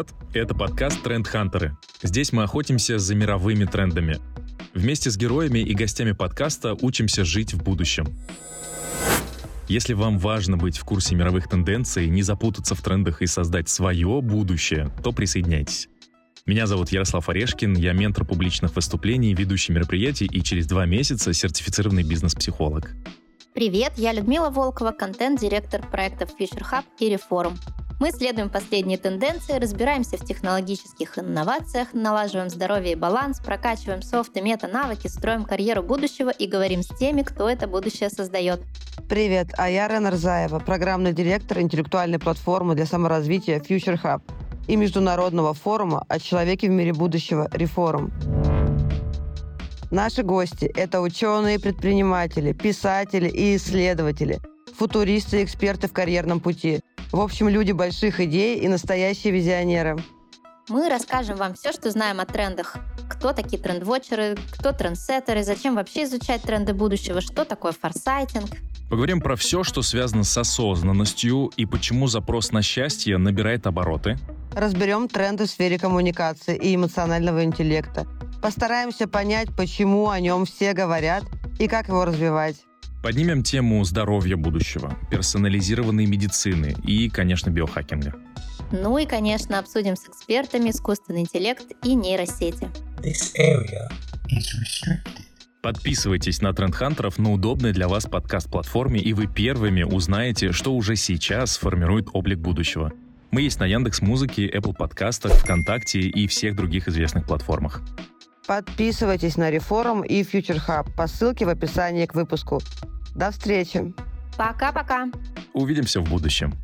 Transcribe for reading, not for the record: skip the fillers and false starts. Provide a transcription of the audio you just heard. привет! Это подкаст «Тренд-хантеры». Здесь мы охотимся за мировыми трендами. Вместе с героями и гостями подкаста учимся жить в будущем. Если вам важно быть в курсе мировых тенденций, не запутаться в трендах и создать свое будущее, то присоединяйтесь. Меня зовут Ярослав Орешкин, я ментор публичных выступлений, ведущий мероприятий и через 2 месяца сертифицированный бизнес-психолог. Привет, я Людмила Волкова, контент-директор проектов Future Hub и Reforum. Мы следуем последние тенденции, разбираемся в технологических инновациях, налаживаем здоровье и баланс, прокачиваем софт и мета-навыки, строим карьеру будущего и говорим с теми, кто это будущее создает. Привет, а я Рен Рзаева, программный директор интеллектуальной платформы для саморазвития Future Hub и международного форума о человеке в мире будущего Reforum. Наши гости – это ученые, предприниматели, писатели и исследователи, футуристы и эксперты в карьерном пути. В общем, люди больших идей и настоящие визионеры. Мы расскажем вам все, что знаем о трендах. Кто такие тренд-вотчеры, кто трендсеттеры, зачем вообще изучать тренды будущего, что такое форсайтинг. Поговорим про все, что связано с осознанностью и почему запрос на счастье набирает обороты. Разберем тренды в сфере коммуникации и эмоционального интеллекта. Постараемся понять, почему о нем все говорят и как его развивать. Поднимем тему здоровья будущего, персонализированной медицины и, конечно, биохакинга. Ну и, конечно, обсудим с экспертами искусственный интеллект и нейросети. This area is restricted. Подписывайтесь на Тренд-хантеров на удобной для вас подкаст-платформе, и вы первыми узнаете, что уже сейчас формирует облик будущего. Мы есть на Яндекс.Музыке, Apple подкастах, ВКонтакте и всех других известных платформах. Подписывайтесь на Reforum и Future Hub по ссылке в описании к выпуску. До встречи. Пока-пока. Увидимся в будущем.